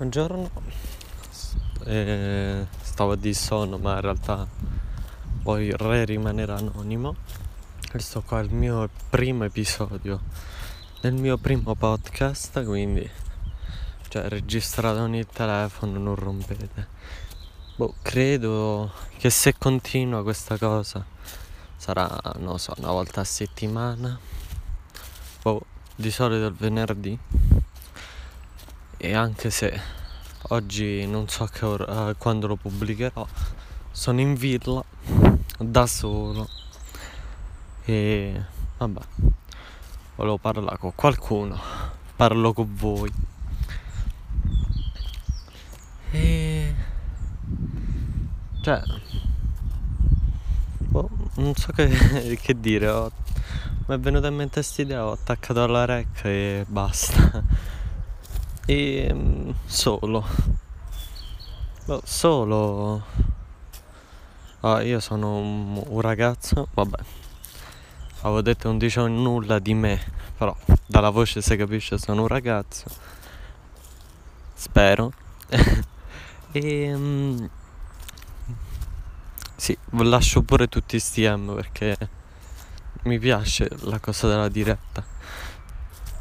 Buongiorno, stavo di sonno, ma in realtà voglio rimanere anonimo. Questo qua è il mio primo episodio del mio primo podcast, quindi registrato con il telefono, non rompete. Credo che se continua questa cosa sarà, non so, una volta a settimana, di solito il venerdì. E anche se oggi non so che ora, quando lo pubblicherò, sono in villa da solo e volevo parlare con qualcuno, parlo con voi e non so che dire, mi è venuta in mente quest'idea, ho attaccato alla rec e basta. E solo io sono un ragazzo, avevo detto, non dicevo nulla di me, però dalla voce si capisce sono un ragazzo, spero. Sì, lascio pure tutti sti M perché mi piace la cosa della diretta.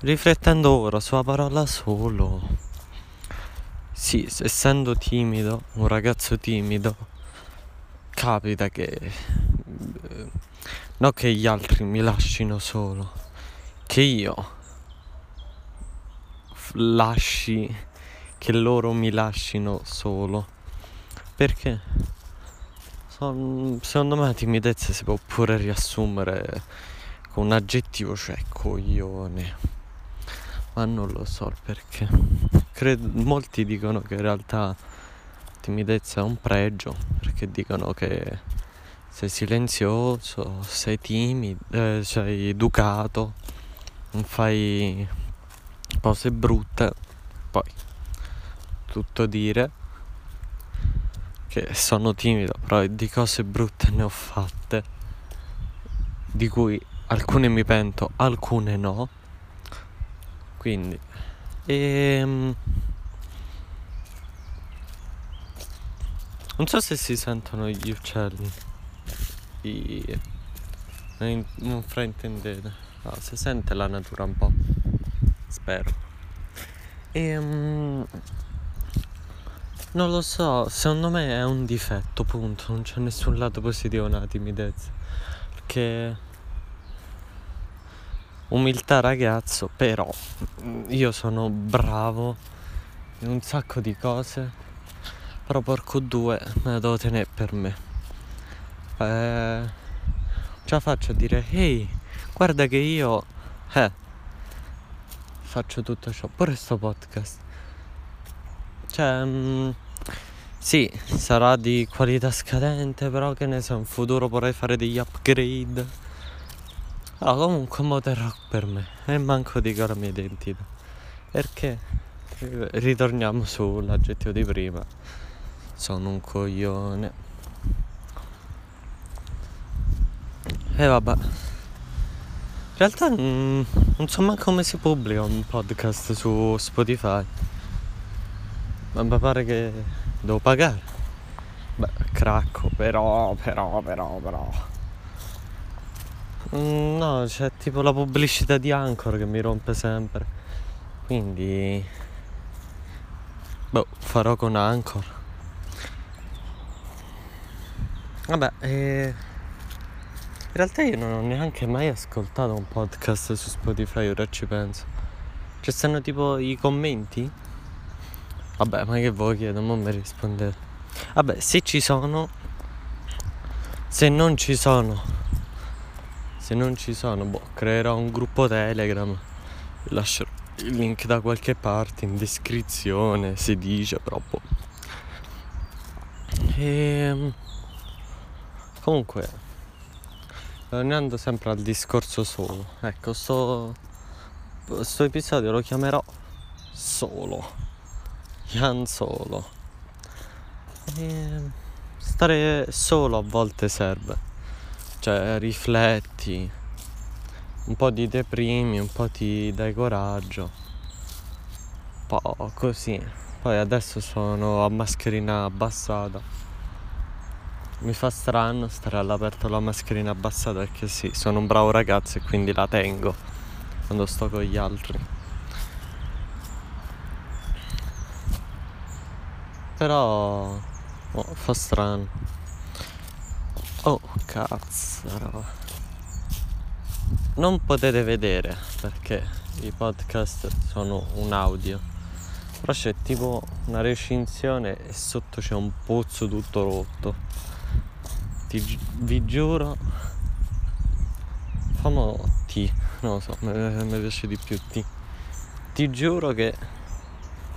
Riflettendo ora sulla parola solo, sì, essendo timido, un ragazzo timido, capita che non che gli altri mi lascino solo, che io lasci, che loro mi lascino solo, perché secondo me la timidezza si può pure riassumere con un aggettivo, cioè coglione. Ma non lo so perché. Molti dicono che in realtà timidezza è un pregio, perché dicono che sei silenzioso, sei timido, sei educato, non fai cose brutte. Poi tutto dire che sono timido, però di cose brutte ne ho fatte, di cui alcune mi pento, alcune no. Quindi non so se si sentono gli uccelli, non fraintendete, si sente la natura un po', spero. Non lo so, secondo me è un difetto, punto. Non c'è nessun lato positivo nella timidezza, perché umiltà, ragazzo, però io sono bravo in un sacco di cose, però porco due me la devo tenere per me. Ce la faccio a dire ehi, guarda che io faccio tutto ciò, pure sto podcast. Sì, sarà di qualità scadente, però che ne so, in futuro vorrei fare degli upgrade. Comunque mo terrò per me e manco dico la mia identità, perché ritorniamo sull'aggettivo di prima, sono un coglione. E in realtà non so manco come si pubblica un podcast su Spotify, ma mi pare che devo pagare. Cracco, però no, c'è tipo la pubblicità di Anchor che mi rompe sempre, quindi farò con Anchor. In realtà io non ho neanche mai ascoltato un podcast su Spotify, ora ci penso. Ci stanno tipo i commenti? Ma che voi chiedo, non mi rispondete. Se ci sono, se non ci sono, creerò un gruppo Telegram, lascerò il link da qualche parte in descrizione, si dice, però comunque tornando sempre al discorso solo, ecco, sto episodio lo chiamerò solo, Ian solo. Stare solo a volte serve, rifletti un po', ti deprimi un po', ti dai coraggio un po', così. Poi adesso sono a mascherina abbassata. Mi fa strano stare all'aperto la mascherina abbassata, perché sì, sono un bravo ragazzo e quindi la tengo quando sto con gli altri. Però fa strano. Oh cazzo. Non potete vedere perché i podcast sono un audio, però c'è tipo una recinzione e sotto c'è un pozzo tutto rotto. Vi giuro. Famo T, non lo so, mi piace di più T. Ti giuro che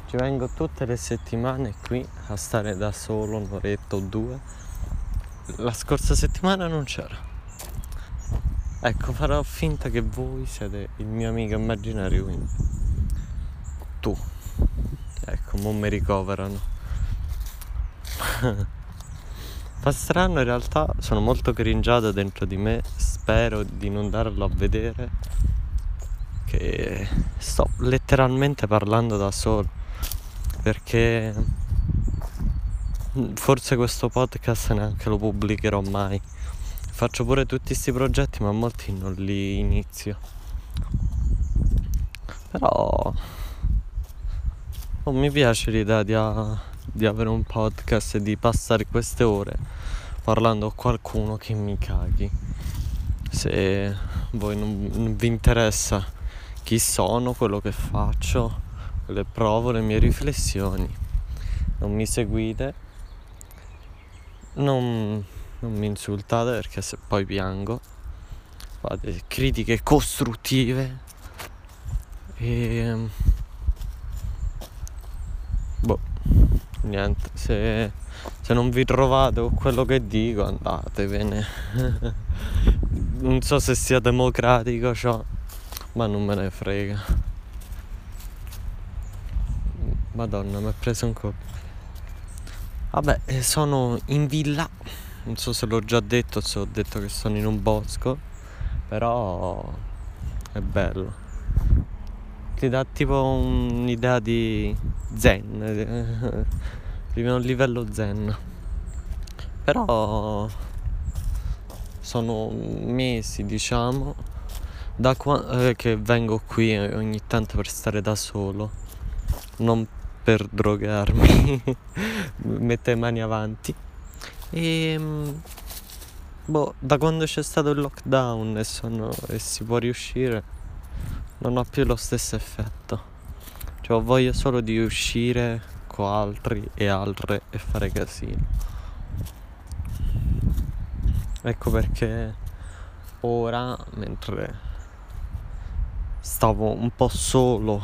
ci vengo tutte le settimane qui a stare da solo un'oretta o due. La scorsa settimana non c'era. Ecco, farò finta che voi siete il mio amico immaginario, quindi tu. Ecco, mo mi ricoverano. Fa strano, in realtà sono molto cringiato dentro di me. Spero di non darlo a vedere, che sto letteralmente parlando da solo, perché forse questo podcast neanche lo pubblicherò mai. Faccio pure tutti questi progetti, ma molti non li inizio. Però mi piace l'idea di avere un podcast e di passare queste ore parlando a qualcuno che mi caghi. Se voi non vi interessa chi sono, quello che faccio, le provo, le mie riflessioni, non mi seguite, non mi insultate, perché se poi piango. Fate critiche costruttive e niente, se non vi trovate con quello che dico, andatevene. Non so se sia democratico ciò, ma non me ne frega. Madonna, mi ha preso un colpo. Vabbè, sono in villa. Non so se l'ho già detto, se ho detto che sono in un bosco, però è bello. Ti dà tipo un'idea di zen, di un livello zen. Però sono mesi, diciamo, da che vengo qui ogni tanto per stare da solo, non per drogarmi. Metto le mani avanti. E da quando c'è stato il lockdown e si può riuscire, non ho più lo stesso effetto. Cioè, voglio solo di uscire con altri e altre e fare casino. Ecco perché ora, mentre stavo un po' solo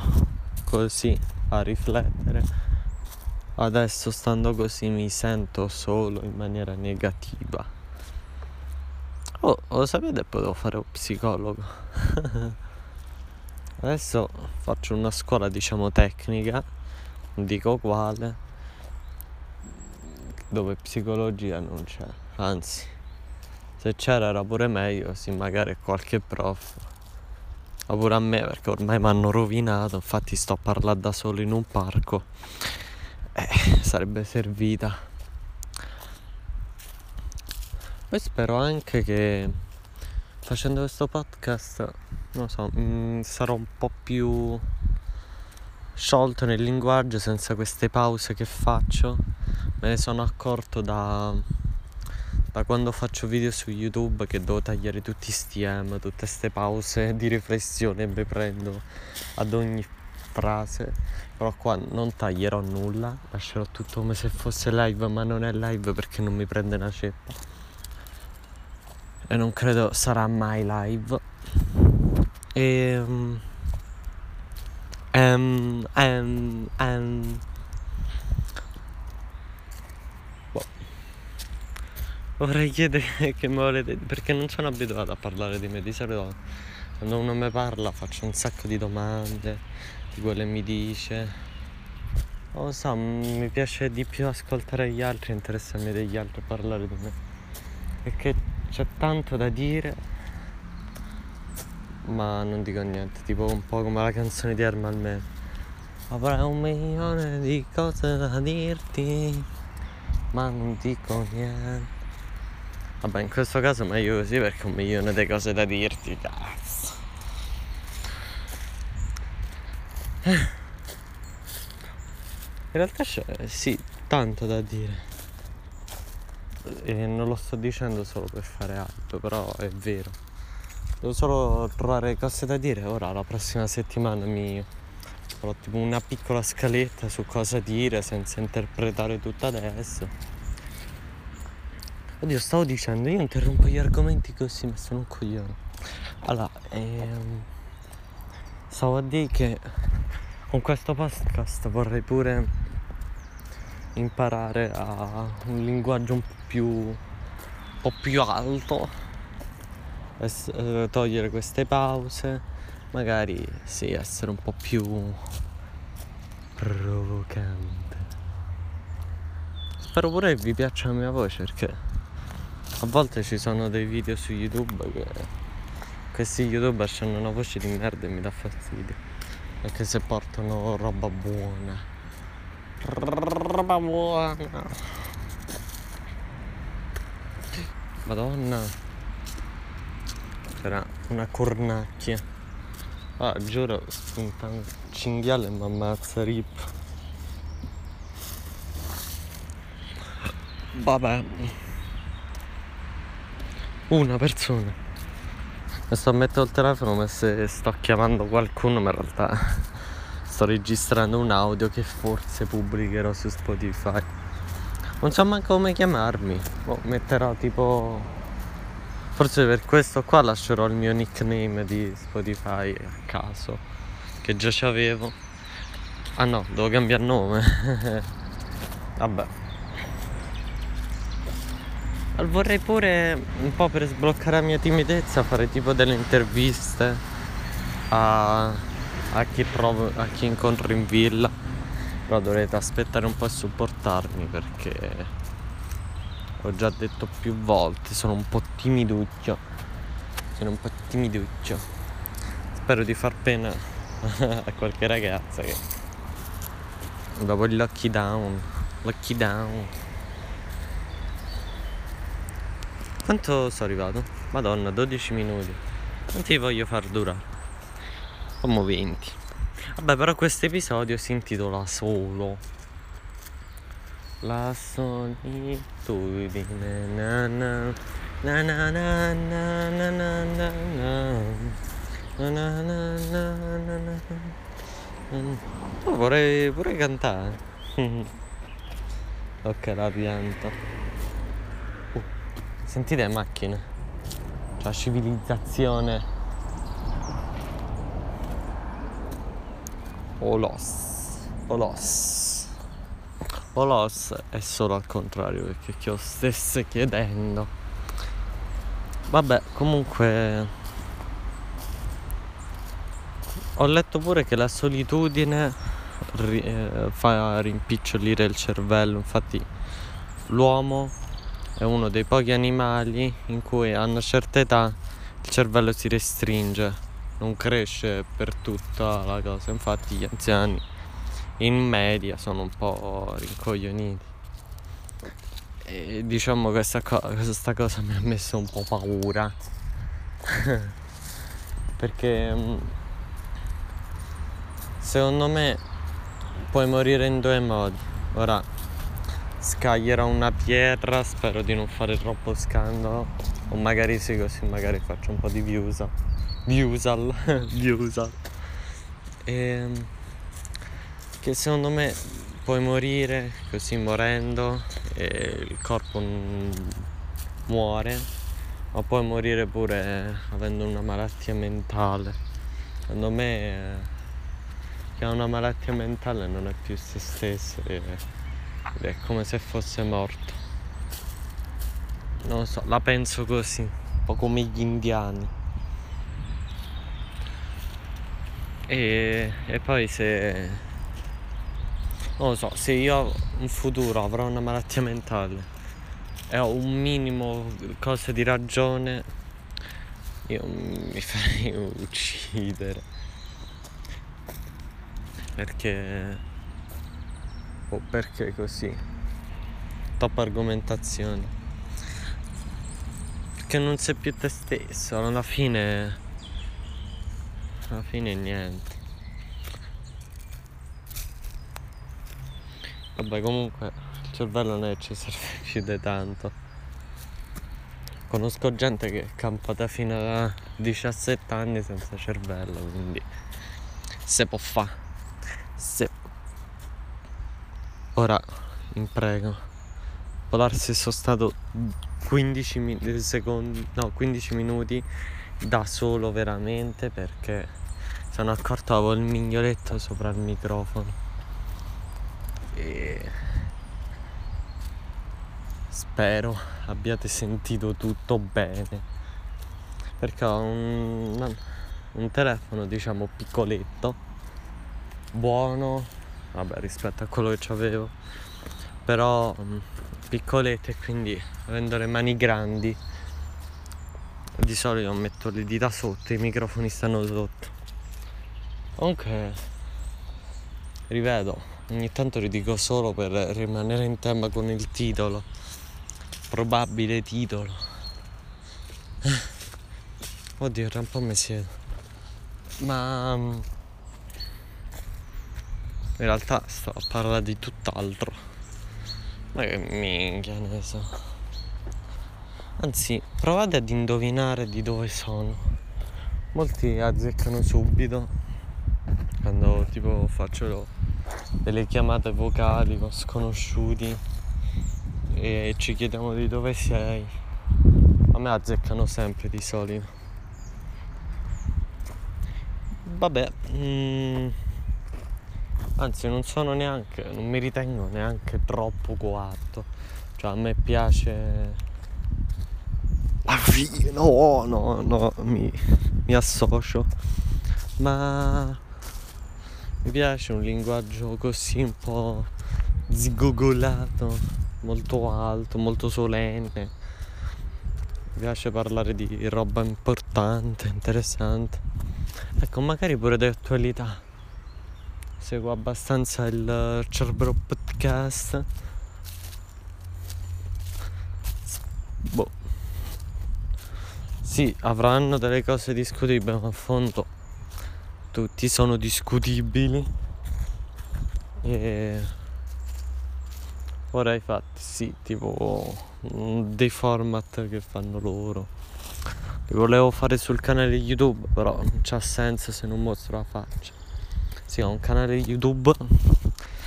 così a riflettere, adesso stando così mi sento solo in maniera negativa. Oh, lo sapete, potevo fare un psicologo. Adesso faccio una scuola, diciamo, tecnica, non dico quale, dove psicologia non c'è. Anzi, se c'era era pure meglio, sì, magari qualche prof. Ma pure a me, perché ormai mi hanno rovinato. Infatti sto a parlare da solo in un parco. Sarebbe servita. Poi spero anche che facendo questo podcast, non so, sarò un po' più sciolto nel linguaggio, senza queste pause che faccio. Me ne sono accorto da quando faccio video su YouTube, che devo tagliare tutti sti tutte ste pause di riflessione mi prendo ad ogni frase. Però qua non taglierò nulla, lascerò tutto come se fosse live, ma non è live perché non mi prende una ceppa e non credo sarà mai live. Vorrei chiedere che mi volete, perché non sono abituato a parlare di me. Di solito quando uno mi parla faccio un sacco di domande, quello mi dice, non so, mi piace di più ascoltare gli altri, interessarmi degli altri, parlare di me, perché c'è tanto da dire ma non dico niente. Tipo un po' come la canzone di Ermal Meta, Avrei 1 milione di cose da dirti, ma non dico niente. Vabbè, in questo caso meglio così, perché 1 milione di cose da dirti, cazzo. In realtà c'è, sì, tanto da dire. E non lo sto dicendo solo per fare altro, però è vero. Devo solo trovare cose da dire. Ora la prossima settimana mi farò tipo una piccola scaletta su cosa dire senza interpretare tutto adesso. Oddio, stavo dicendo, io interrompo gli argomenti così, ma sono un coglione. Allora, stavo a dire che con questo podcast vorrei pure imparare a un linguaggio un po' più alto e togliere queste pause, magari sì, essere un po' più provocante. Spero pure che vi piaccia la mia voce, perché a volte ci sono dei video su YouTube che questi youtuber hanno una voce di merda e mi dà fastidio, anche se portano roba buona. Madonna, era una cornacchia. Ah, giuro, spunta un cinghiale e mi ammazza, rip. Vabbè, una persona, mi sto mettendo il telefono ma se sto chiamando qualcuno, ma in realtà sto registrando un audio che forse pubblicherò su Spotify. Non so manco come chiamarmi. Metterò tipo, forse per questo qua lascerò il mio nickname di Spotify a caso, che già c'avevo. Ah no, devo cambiare nome. Vabbè, vorrei pure, un po' per sbloccare la mia timidezza, fare tipo delle interviste a chi incontro in villa, però dovrete aspettare un po' e supportarmi, perché ho già detto più volte, sono un po' timiduccio. Spero di far pena a qualche ragazza che dopo il lockdown. Quanto sono arrivato? Madonna, 12 minuti. Quanti voglio far durare? Come 20. Vabbè, però questo episodio si intitola solo la solitudine, na na na na na na na na na na na na. Vorrei pure cantare. Ok, la pianta. Sentite le macchine, la civilizzazione. Olos è solo al contrario, perché che lo stesse chiedendo. Vabbè, comunque ho letto pure che la solitudine fa rimpicciolire il cervello. Infatti l'uomo è uno dei pochi animali in cui a una certa età il cervello si restringe, non cresce per tutta la cosa. Infatti gli anziani in media sono un po' rincoglioniti, e diciamo questa cosa mi ha messo un po' paura. Perché secondo me puoi morire in 2 modi. Ora scaglierò una pietra, spero di non fare troppo scandalo, o magari sì, così magari faccio un po' di viusal. Che secondo me puoi morire così, morendo, e il corpo muore, ma puoi morire pure avendo una malattia mentale. Secondo me chi ha una malattia mentale non è più se stesso, è come se fosse morto. Non lo so, la penso così, un po' come gli indiani. E poi se, non lo so, se io in futuro avrò una malattia mentale e ho un minimo cosa di ragione, io mi farei uccidere. perché così, troppa argomentazione, perché non sei più te stesso alla fine niente. Vabbè, comunque il cervello non è che ci serve più di tanto. Conosco gente che è campata fino a 17 anni senza cervello, quindi se può fa. Se ora imprego. Può darsi sono stato 15 minuti da solo veramente, perché sono accorto avevo il mignoletto sopra il microfono. E spero abbiate sentito tutto bene, perché ho un telefono diciamo piccoletto, buono, vabbè, rispetto a quello che avevo, però piccoletto, e quindi avendo le mani grandi di solito metto le dita sotto, i microfoni stanno sotto. Comunque rivedo, ogni tanto li dico solo per rimanere in tema con il titolo, probabile titolo. Oddio, era un po' mesiedo. Ma in realtà sto a parlare di tutt'altro. Ma che minchia ne so. Anzi, provate ad indovinare di dove sono. Molti azzeccano subito quando tipo faccio delle chiamate vocali con sconosciuti e ci chiediamo di dove sei. A me azzeccano sempre di solito. Vabbè, anzi non mi ritengo neanche troppo coatto, cioè a me piace la fine, no, mi associo, ma mi piace un linguaggio così un po' zigogolato, molto alto, molto solenne. Mi piace parlare di roba importante, interessante. Ecco, magari pure di attualità. Seguo abbastanza il Cerbero podcast. Boh. Sì, avranno delle cose discutibili, ma a fondo tutti sono discutibili, e ora infatti sì, tipo dei format che fanno loro, li volevo fare sul canale YouTube, però non c'ha senso se non mostro la faccia. Sì, ho un canale YouTube,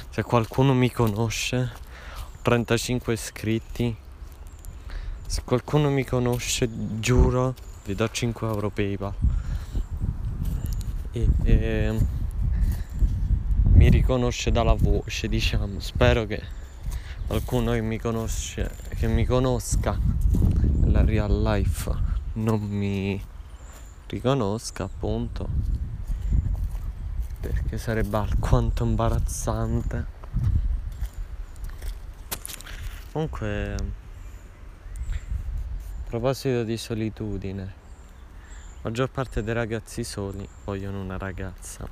se qualcuno mi conosce, ho 35 iscritti, se qualcuno mi conosce giuro vi do 5 euro PayPal. E mi riconosce dalla voce, diciamo. Spero che qualcuno che mi conosca nella real life non mi riconosca, appunto, perché sarebbe alquanto imbarazzante. Comunque, a proposito di solitudine, la maggior parte dei ragazzi soli vogliono una ragazza.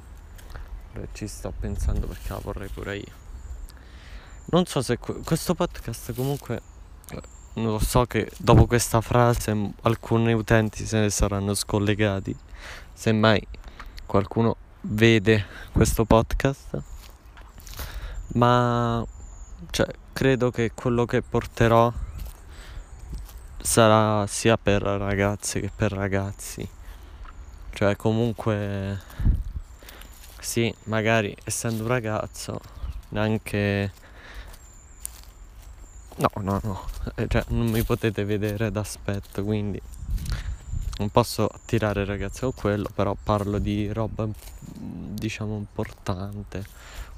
Ora ci sto pensando perché la vorrei pure io. Non so se questo podcast, comunque lo so che dopo questa frase alcuni utenti se ne saranno scollegati, semmai qualcuno vede questo podcast. Ma cioè, credo che quello che porterò sarà sia per ragazze che per ragazzi. Cioè comunque sì, magari essendo un ragazzo neanche no, cioè non mi potete vedere d'aspetto, quindi non posso attirare ragazze con quello, però parlo di roba diciamo importante,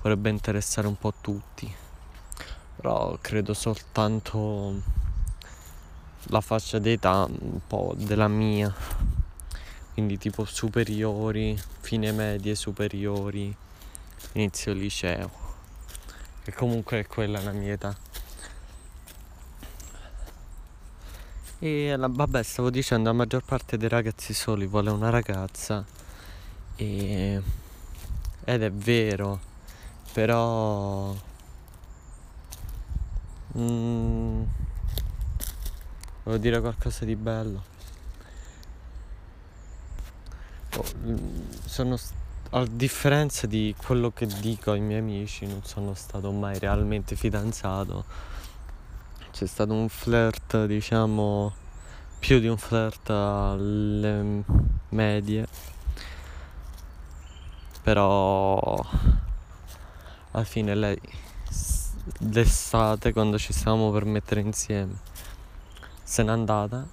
vorrebbe interessare un po' tutti, però credo soltanto la fascia d'età un po' della mia, quindi tipo superiori, fine medie superiori, inizio liceo, che comunque è quella la mia età. E vabbè, stavo dicendo, la maggior parte dei ragazzi soli vuole una ragazza, ed è vero, Però volevo dire qualcosa di bello. A differenza di quello che dico ai miei amici, non sono stato mai realmente fidanzato. C'è stato un flirt, diciamo, più di un flirt alle medie, però alla fine lei, l'estate, quando ci stavamo per mettere insieme, se n'è andata.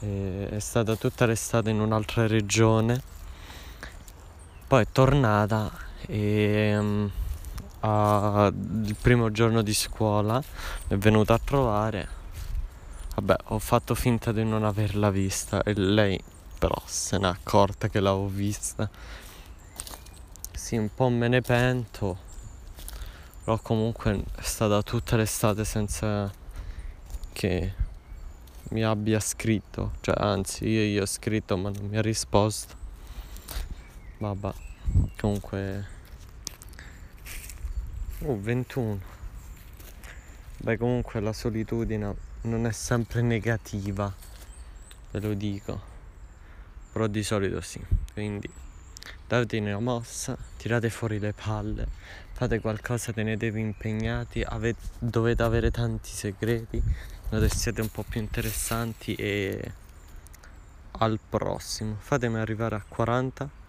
E è stata tutta l'estate in un'altra regione. Poi è tornata e il primo giorno di scuola mi è venuta a trovare. Vabbè, ho fatto finta di non averla vista e lei però se n'è accorta che l'avevo vista. Sì, un po' me ne pento, però comunque è stata tutta l'estate senza che mi abbia scritto. Cioè, anzi, io gli ho scritto ma non mi ha risposto. Vabbè, comunque 21. Beh, comunque la solitudine non è sempre negativa, ve lo dico, però di solito sì. Quindi date una mossa, tirate fuori le palle, fate qualcosa, tenetevi impegnati, dovete avere tanti segreti, notate, siete un po' più interessanti. E al prossimo, fatemi arrivare a 40